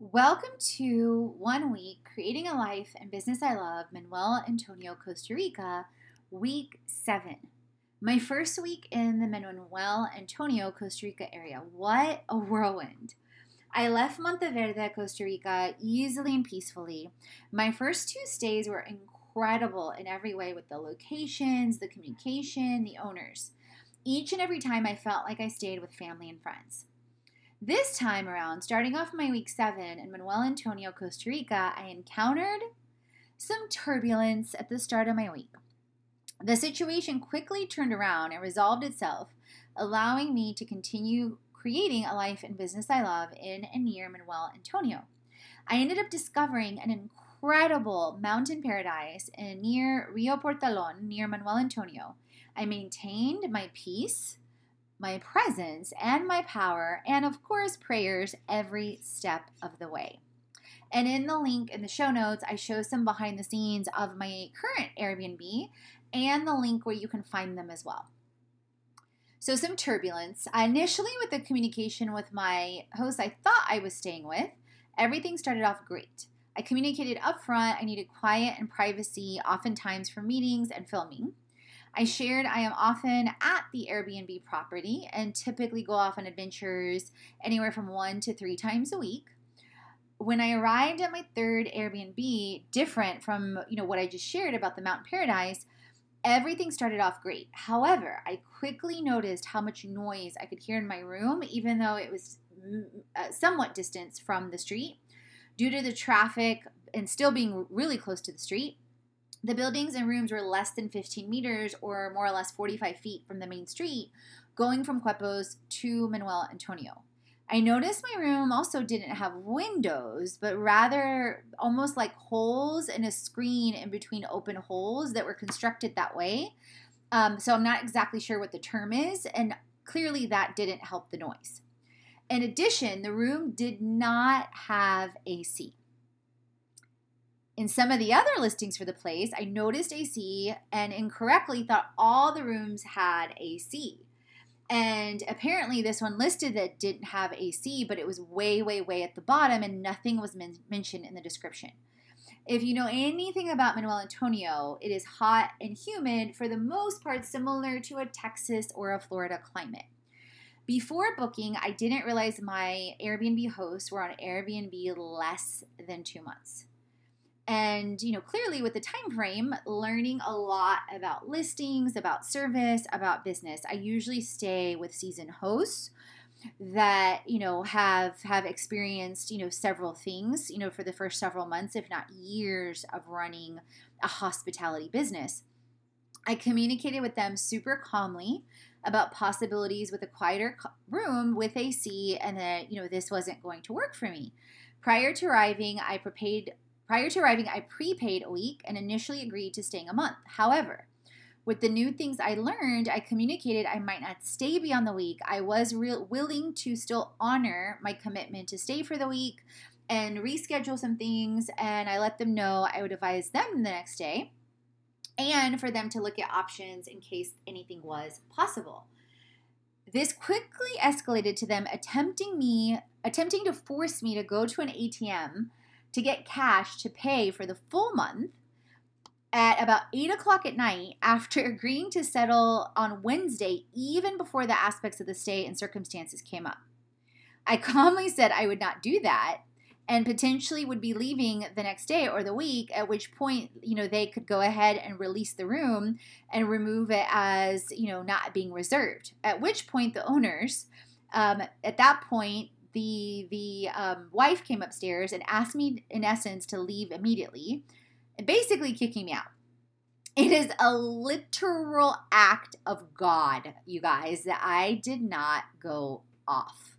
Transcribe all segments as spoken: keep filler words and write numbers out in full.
Welcome to One Week, Creating a Life and Business I Love, Manuel Antonio, Costa Rica, Week seven. My first week in the Manuel Antonio, Costa Rica area. What a whirlwind. I left Monteverde, Costa Rica, easily and peacefully. My first two stays were incredible. Incredible in every way with the locations, the communication, the owners. Each and every time I felt like I stayed with family and friends. This time around, starting off my week seven in Manuel Antonio, Costa Rica, I encountered some turbulence at the start of my week. The situation quickly turned around and resolved itself, allowing me to continue creating a life and business I love in and near Manuel Antonio. I ended up discovering an incredible Incredible mountain paradise in near Rio Portalon, near Manuel Antonio. I maintained my peace, my presence, and my power, and of course, prayers every step of the way. And in the link in the show notes, I show some behind the scenes of my current Airbnb and the link where you can find them as well. So some turbulence. Initially, with the communication with my host I thought I was staying with, everything started off great. I communicated up front I needed quiet and privacy, oftentimes for meetings and filming. I shared I am often at the Airbnb property and typically go off on adventures anywhere from one to three times a week. When I arrived at my third Airbnb, different from you know what I just shared about the mountain paradise, everything started off great. However, I quickly noticed how much noise I could hear in my room, even though it was somewhat distant from the street. Due to the traffic and still being really close to the street, the buildings and rooms were less than fifteen meters or more or less forty-five feet from the main street, going from Cuepos to Manuel Antonio. I noticed my room also didn't have windows, but rather almost like holes in a screen in between open holes that were constructed that way. Um, so I'm not exactly sure what the term is, and clearly that didn't help the noise. In addition, the room did not have A C. In some of the other listings for the place, I noticed A C and incorrectly thought all the rooms had A C. And apparently this one listed that didn't have A C, but it was way, way, way at the bottom and nothing was men- mentioned in the description. If you know anything about Manuel Antonio, it is hot and humid, for the most part similar to a Texas or a Florida climate. Before booking, I didn't realize my Airbnb hosts were on Airbnb less than two months. And, you know, clearly with the time frame, learning a lot about listings, about service, about business. I usually stay with seasoned hosts that, you know, have have experienced, you know, several things, you know, for the first several months, if not years of running a hospitality business. I communicated with them super calmly about possibilities with a quieter room with A C and that, you know, this wasn't going to work for me. Prior to arriving, I prepaid, prior to arriving, I prepaid a week and initially agreed to staying a month. However, with the new things I learned, I communicated I might not stay beyond the week. I was real willing to still honor my commitment to stay for the week and reschedule some things, and I let them know I would advise them the next day and for them to look at options in case anything was possible. This quickly escalated to them attempting me, attempting to force me to go to an A T M to get cash to pay for the full month at about eight o'clock at night after agreeing to settle on Wednesday, even before the aspects of the stay and circumstances came up. I calmly said I would not do that and potentially would be leaving the next day or the week, at which point, you know, they could go ahead and release the room and remove it as, you know, not being reserved. At which point the owners, um, at that point, the the um, wife came upstairs and asked me, in essence, to leave immediately, basically kicking me out. It is a literal act of God, you guys, that I did not go off.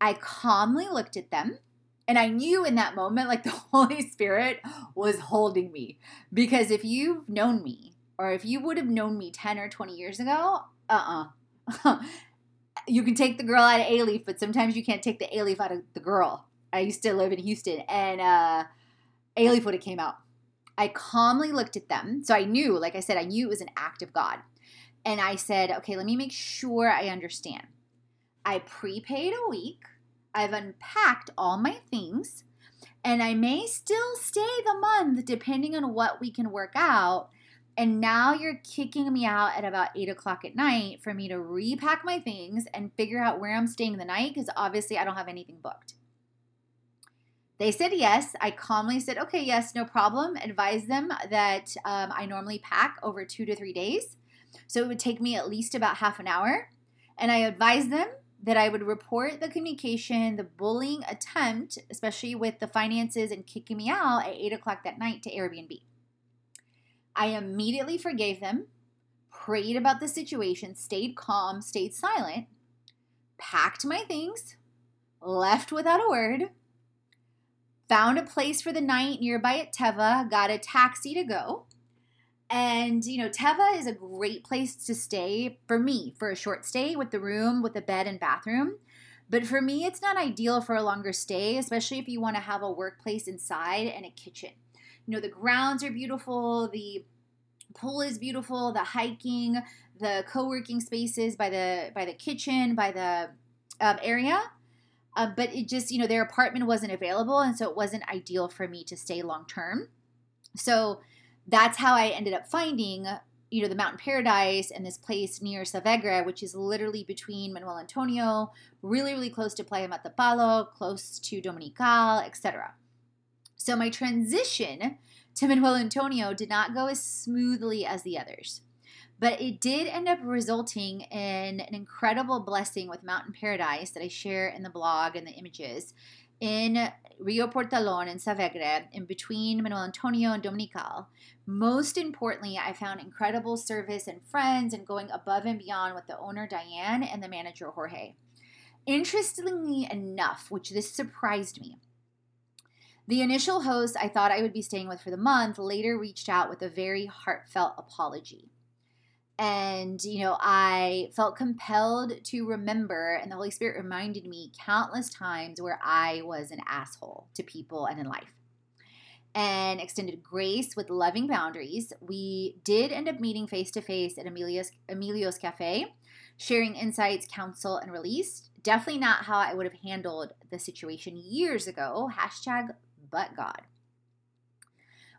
I calmly looked at them, and I knew in that moment, like, the Holy Spirit was holding me, because if you've known me, or if you would have known me ten or twenty years ago, uh-uh. You can take the girl out of A-Leaf, but sometimes you can't take the A-Leaf out of the girl. I used to live in Houston, and uh, A-Leaf would have came out. I calmly looked at them. So I knew, like I said, I knew it was an act of God. And I said, okay, let me make sure I understand. I prepaid a week. I've unpacked all my things. And I may still stay the month depending on what we can work out. And now you're kicking me out at about eight o'clock at night for me to repack my things and figure out where I'm staying the night, because obviously I don't have anything booked. They said yes. I calmly said, okay, yes, no problem. Advised them that um, I normally pack over two to three days. So it would take me at least about half an hour. And I advised them that I would report the communication, the bullying attempt, especially with the finances and kicking me out at eight o'clock that night, to Airbnb. I immediately forgave them, prayed about the situation, stayed calm, stayed silent, packed my things, left without a word, found a place for the night nearby at Teva, got a taxi to go. And, you know, Teva is a great place to stay for me, for a short stay with the room, with a bed and bathroom. But for me, it's not ideal for a longer stay, especially if you want to have a workplace inside and a kitchen. You know, the grounds are beautiful, the pool is beautiful, the hiking, the co-working spaces by the by the kitchen, by the um, area. Uh, but it just, you know, their apartment wasn't available, and so it wasn't ideal for me to stay long term. So that's how I ended up finding, you know, the Mountain Paradise and this place near Savegre, which is literally between Manuel Antonio, really, really close to Playa Matapalo, close to Dominical, et cetera. So my transition to Manuel Antonio did not go as smoothly as the others, but it did end up resulting in an incredible blessing with Mountain Paradise that I share in the blog and the images in Rio Portalon and Savegre, in between Manuel Antonio and Dominical. Most importantly, I found incredible service and friends and going above and beyond with the owner, Diane, and the manager, Jorge. Interestingly enough, which this surprised me, the initial host I thought I would be staying with for the month later reached out with a very heartfelt apology. And, you know, I felt compelled to remember, and the Holy Spirit reminded me countless times where I was an asshole to people and in life, and extended grace with loving boundaries. We did end up meeting face-to-face at Emilio's, Emilio's Cafe, sharing insights, counsel, and release. Definitely not how I would have handled the situation years ago. Hashtag but God.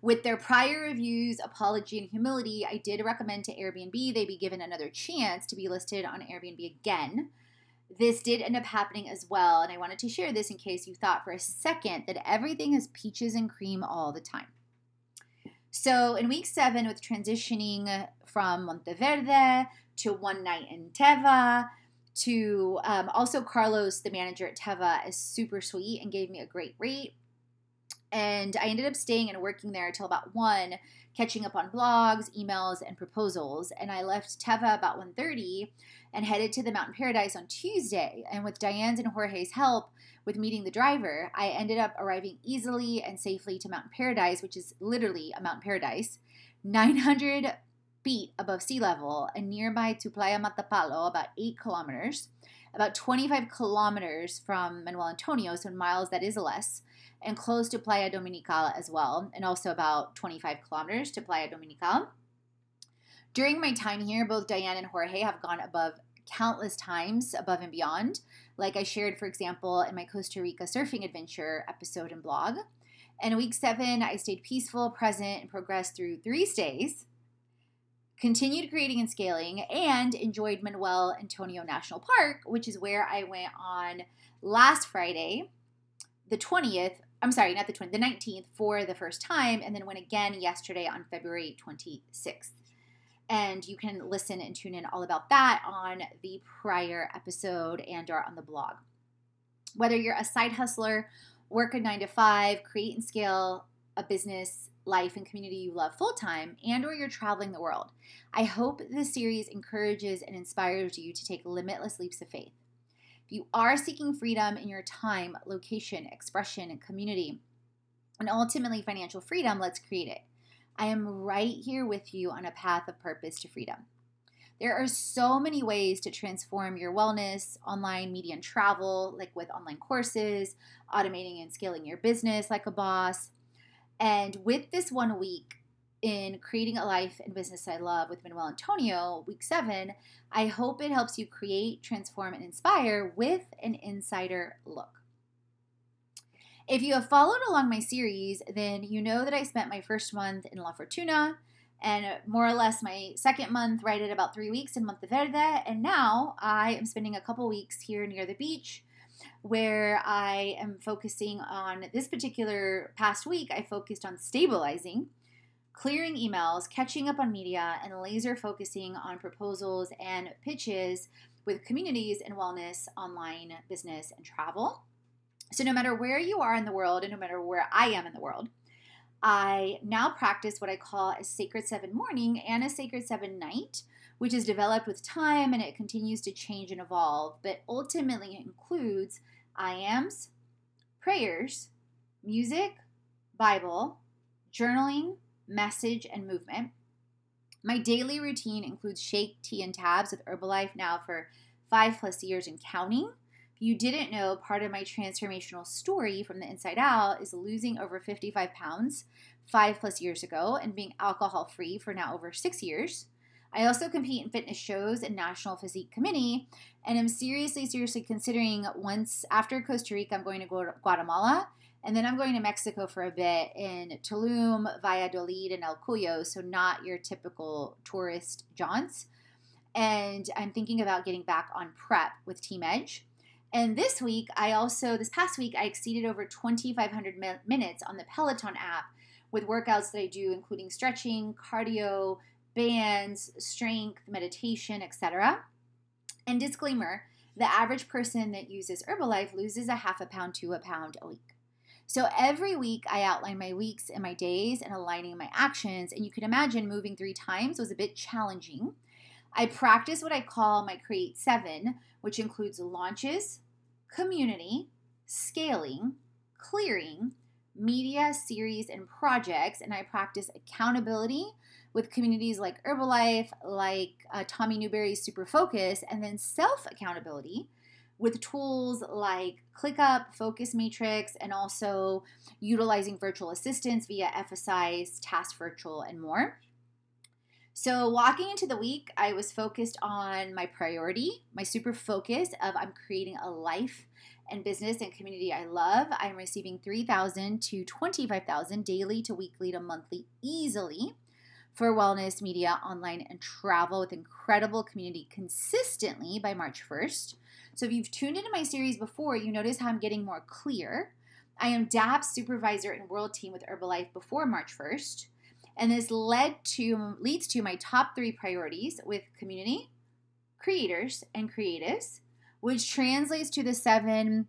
With their prior reviews, apology, and humility, I did recommend to Airbnb they be given another chance to be listed on Airbnb again. This did end up happening as well, and I wanted to share this in case you thought for a second that everything is peaches and cream all the time. So in week seven, with transitioning from Monteverde to one night in Teva, to um, also Carlos, the manager at Teva, is super sweet and gave me a great rate. And I ended up staying and working there till about one, catching up on blogs, emails, and proposals. And I left Teva about one thirty and headed to the Mountain Paradise on Tuesday. And with Diane's and Jorge's help with meeting the driver, I ended up arriving easily and safely to Mountain Paradise, which is literally a mountain paradise, nine hundred feet above sea level and nearby to Playa Matapalo, about eight kilometers, about twenty-five kilometers from Manuel Antonio, so in miles that is less, and close to Playa Dominical as well, and also about twenty-five kilometers to Playa Dominical. During my time here, both Diane and Jorge have gone above countless times above and beyond, like I shared, for example, in my Costa Rica surfing adventure episode and blog. And week seven, I stayed peaceful, present, and progressed through three stays, continued creating and scaling, and enjoyed Manuel Antonio National Park, which is where I went on last Friday, the twentieth, I'm sorry, not the twentieth, the nineteenth for the first time, and then went again yesterday on February twenty-sixth. And you can listen and tune in all about that on the prior episode and or on the blog. Whether you're a side hustler, work a nine to five, create and scale a business, life, and community you love full-time, and or you're traveling the world, I hope this series encourages and inspires you to take limitless leaps of faith. If you are seeking freedom in your time, location, expression, and community, and ultimately financial freedom, let's create it. I am right here with you on a path of purpose to freedom. There are so many ways to transform your wellness, online media and travel, like with online courses, automating and scaling your business like a boss. And with this one week in creating a life and business I love with Manuel Antonio, week seven, I hope it helps you create, transform, and inspire with an insider look. If you have followed along my series, then you know that I spent my first month in La Fortuna and more or less my second month right at about three weeks in Monteverde. And now I am spending a couple weeks here near the beach where I am focusing on this particular past week. I focused on stabilizing, clearing emails, catching up on media, and laser focusing on proposals and pitches with communities and wellness, online business, and travel. So no matter where you are in the world and no matter where I am in the world, I now practice what I call a Sacred Seven morning and a Sacred Seven night, which is developed with time and it continues to change and evolve, but ultimately it includes I ams, prayers, music, Bible, journaling, message, and movement. My daily routine includes shake, tea, and tabs with Herbalife now for five plus years and counting. If you didn't know, part of my transformational story from the inside out is losing over fifty-five pounds five plus years ago and being alcohol-free for now over six years. I also compete in fitness shows and National Physique Committee, and I'm seriously, seriously considering once after Costa Rica, I'm going to go to Guatemala, and then I'm going to Mexico for a bit in Tulum, Valladolid, and El Cuyo, so not your typical tourist jaunts. And I'm thinking about getting back on prep with Team Edge. And this week, I also, this past week, I exceeded over twenty-five hundred minutes on the Peloton app with workouts that I do, including stretching, cardio, bands, strength, meditation, et cetera. And disclaimer, the average person that uses Herbalife loses a half a pound to a pound a week. So every week, I outline my weeks and my days and aligning my actions. And you can imagine moving three times was a bit challenging. I practice what I call my Create Seven, which includes launches, community, scaling, clearing, media, series, and projects. And I practice accountability with communities like Herbalife, like uh, Tommy Newberry's Super Focus, and then self-accountability with tools like ClickUp, Focus Matrix, and also utilizing virtual assistants via F S Is, Task Virtual, and more. So walking into the week, I was focused on my priority, my super focus of I'm creating a life and business and community I love. I'm receiving three thousand to twenty-five thousand daily to weekly to monthly easily for wellness, media, online, and travel with incredible community consistently by March first. So if you've tuned into my series before, you notice how I'm getting more clear. I am D A P supervisor and world team with Herbalife before March first. And this led to leads to my top three priorities with community, creators, and creatives, which translates to the seven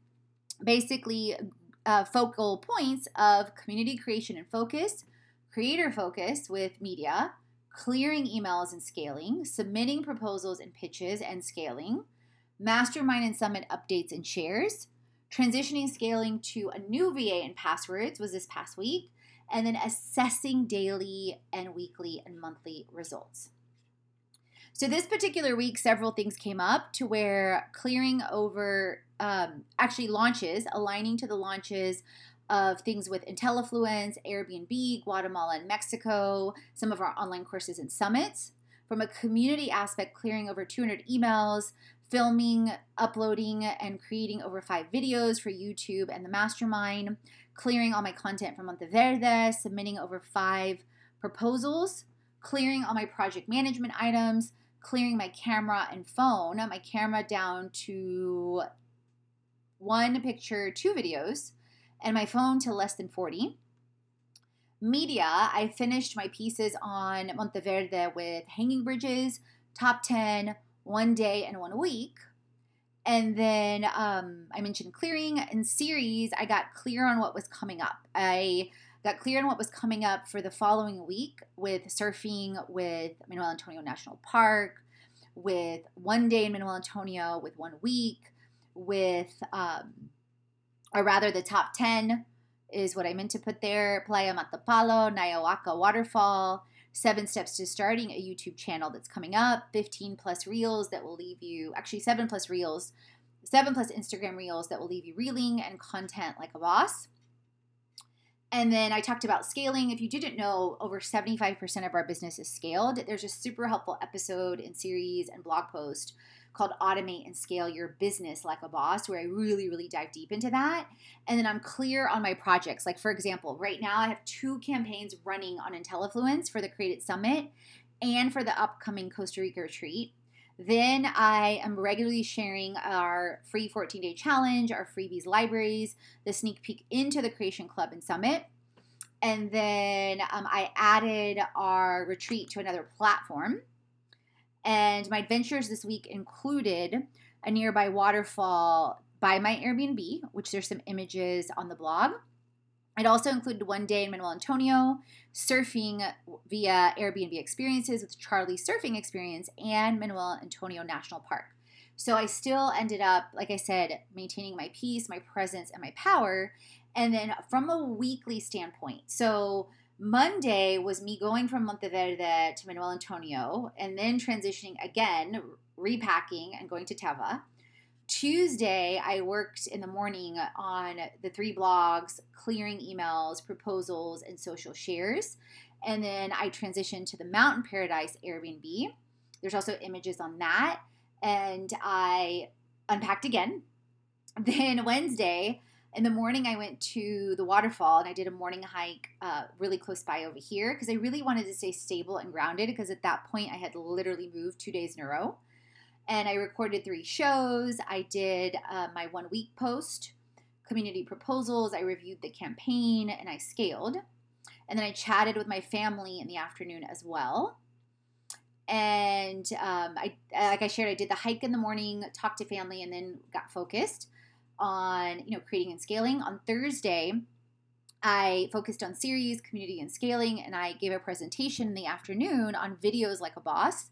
basically uh, focal points of community creation and focus, creator focus with media, clearing emails and scaling, submitting proposals and pitches and scaling, mastermind and summit updates and shares, transitioning scaling to a new V A and passwords was this past week, and then assessing daily and weekly and monthly results. So this particular week, several things came up to where clearing over um, actually launches, aligning to the launches of things with Intellifluence, Airbnb, Guatemala and Mexico, some of our online courses and summits. From a community aspect, clearing over two hundred emails, filming, uploading, and creating over five videos for YouTube and the mastermind, clearing all my content from Monteverde, submitting over five proposals, clearing all my project management items, clearing my camera and phone, my camera down to one picture, two videos, and my phone to less than forty. Media, I finished my pieces on Monteverde with Hanging Bridges, Top ten, One Day, and One Week. And then um, I mentioned clearing and series. I got clear on what was coming up. I got clear on what was coming up for the following week with surfing with Manuel Antonio National Park, with One Day in Manuel Antonio, with One Week, with, um, or rather the Top ten, is what I meant to put there. Playa Matapalo, Nayawaka Waterfall, seven steps to starting a YouTube channel that's coming up, fifteen plus reels that will leave you, actually seven plus reels, seven plus Instagram reels that will leave you reeling and content like a boss. And then I talked about scaling. If you didn't know, over seventy-five percent of our business is scaled. There's a super helpful episode and series and blog post called Automate and Scale Your Business Like a Boss, where I really, really dive deep into that. And then I'm clear on my projects. Like, for example, right now I have two campaigns running on Intellifluence for the Created Summit and for the upcoming Costa Rica retreat. Then I am regularly sharing our free fourteen-day challenge, our freebies libraries, the sneak peek into the Creation Club and Summit. And then um, I added our retreat to another platform. And my adventures this week included a nearby waterfall by my Airbnb, which there's some images on the blog. It also included One Day in Manuel Antonio, surfing via Airbnb experiences with Charlie's Surfing Experience and Manuel Antonio National Park. So I still ended up, like I said, maintaining my peace, my presence, and my power. And then from a weekly standpoint, so Monday was me going from Monteverde to Manuel Antonio and then transitioning again, repacking and going to Teva. Tuesday, I worked in the morning on the three blogs, clearing emails, proposals, and social shares. And then I transitioned to the Mountain Paradise Airbnb. There's also images on that. And I unpacked again. Then Wednesday, in the morning, I went to the waterfall and I did a morning hike uh, really close by over here because I really wanted to stay stable and grounded because at that point I had literally moved two days in a row. And I recorded three shows. I did uh, my one week post, community proposals. I reviewed the campaign and I scaled. And then I chatted with my family in the afternoon as well. And um, I, like I shared, I did the hike in the morning, talked to family, and then got focused on, you know, creating and scaling. On Thursday, I focused on series, community, and scaling, and I gave a presentation in the afternoon on videos like a boss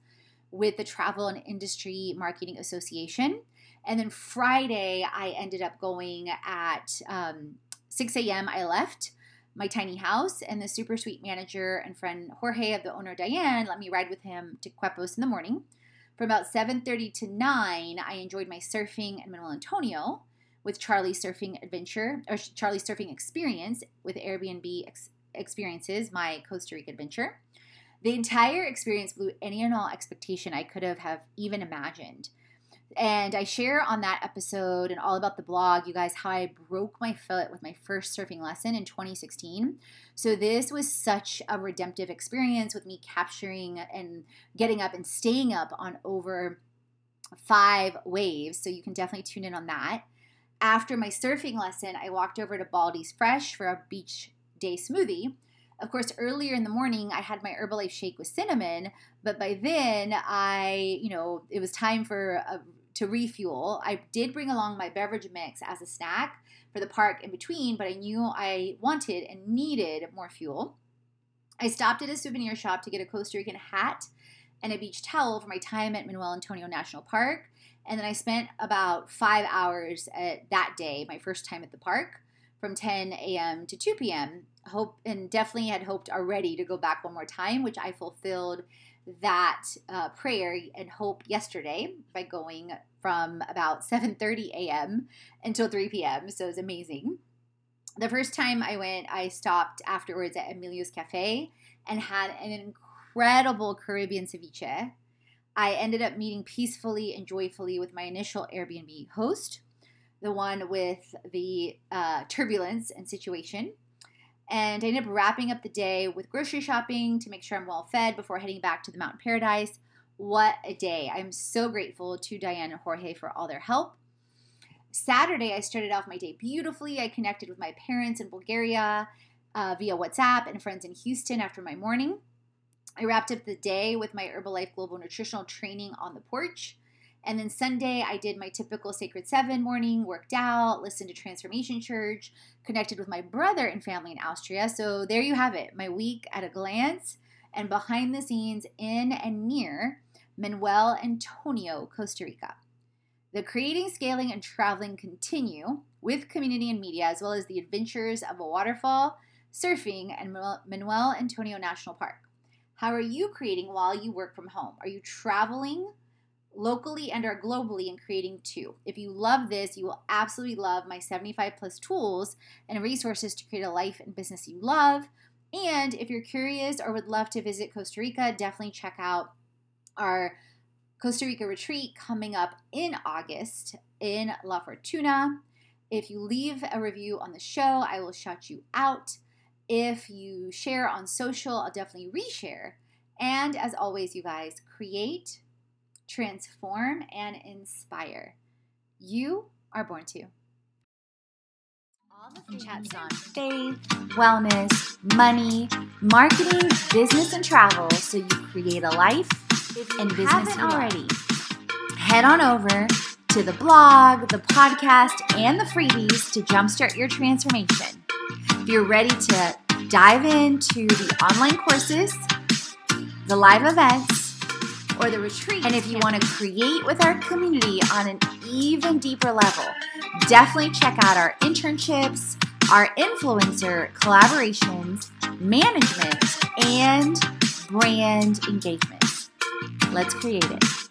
with the Travel and Industry Marketing Association. And then Friday, I ended up going at um, six a m I left my tiny house, and the super sweet manager and friend Jorge of the owner Diane let me ride with him to Cuepos in the morning. From about seven thirty to nine, I enjoyed my surfing in Manuel Antonio with Charlie's Surfing Adventure, or Charlie's Surfing Experience with Airbnb ex- Experiences, my Costa Rica adventure. The entire experience blew any and all expectation I could have, have even imagined. And I share on that episode and all about the blog, you guys, how I broke my foot with my first surfing lesson in twenty sixteen. So this was such a redemptive experience with me capturing and getting up and staying up on over five waves. So you can definitely tune in on that. After my surfing lesson, I walked over to Baldy's Fresh for a beach day smoothie. Of course, earlier in the morning, I had my Herbalife shake with cinnamon, but by then I, you know, it was time for a, to refuel. I did bring along my beverage mix as a snack for the park in between, but I knew I wanted and needed more fuel. I stopped at a souvenir shop to get a Costa Rican hat and a beach towel for my time at Manuel Antonio National Park, and then I spent about five hours at that day, my first time at the park, from ten a m to two p m Hope and definitely had hoped already to go back one more time, which I fulfilled that uh, prayer and hope yesterday by going from about seven thirty a m until three p m So it was amazing. The first time I went, I stopped afterwards at Emilio's Cafe and had an incredible Caribbean ceviche. I ended up meeting peacefully and joyfully with my initial Airbnb host, the one with the uh, turbulence and situation. And I ended up wrapping up the day with grocery shopping to make sure I'm well fed before heading back to the mountain paradise. What a day. I'm so grateful to Diane and Jorge for all their help. Saturday, I started off my day beautifully. I connected with my parents in Bulgaria uh, via WhatsApp and friends in Houston after my morning. I wrapped up the day with my Herbalife Global Nutritional Training on the porch. And then Sunday, I did my typical Sacred Seven morning, worked out, listened to Transformation Church, connected with my brother and family in Austria. So there you have it, my week at a glance and behind the scenes in and near Manuel Antonio, Costa Rica. The creating, scaling, and traveling continue with community and media, as well as the adventures of a waterfall, surfing, and Manuel Antonio National Park. How are you creating while you work from home? Are you traveling locally and or globally and creating too? If you love this, you will absolutely love my seventy-five plus tools and resources to create a life and business you love. And if you're curious or would love to visit Costa Rica, definitely check out our Costa Rica retreat coming up in August in La Fortuna. If you leave a review on the show, I will shout you out. If you share on social, I'll definitely reshare. And as always, you guys, create, transform, and inspire. You are born to. All the things chats on faith, wellness, money, marketing, business, and travel, so you create a life and business already. Head on over to the blog, the podcast, and the freebies to jumpstart your transformation. If you're ready to dive into the online courses, the live events, or the retreat, and if you want to create with our community on an even deeper level, definitely check out our internships, our influencer collaborations, management, and brand engagement. Let's create it.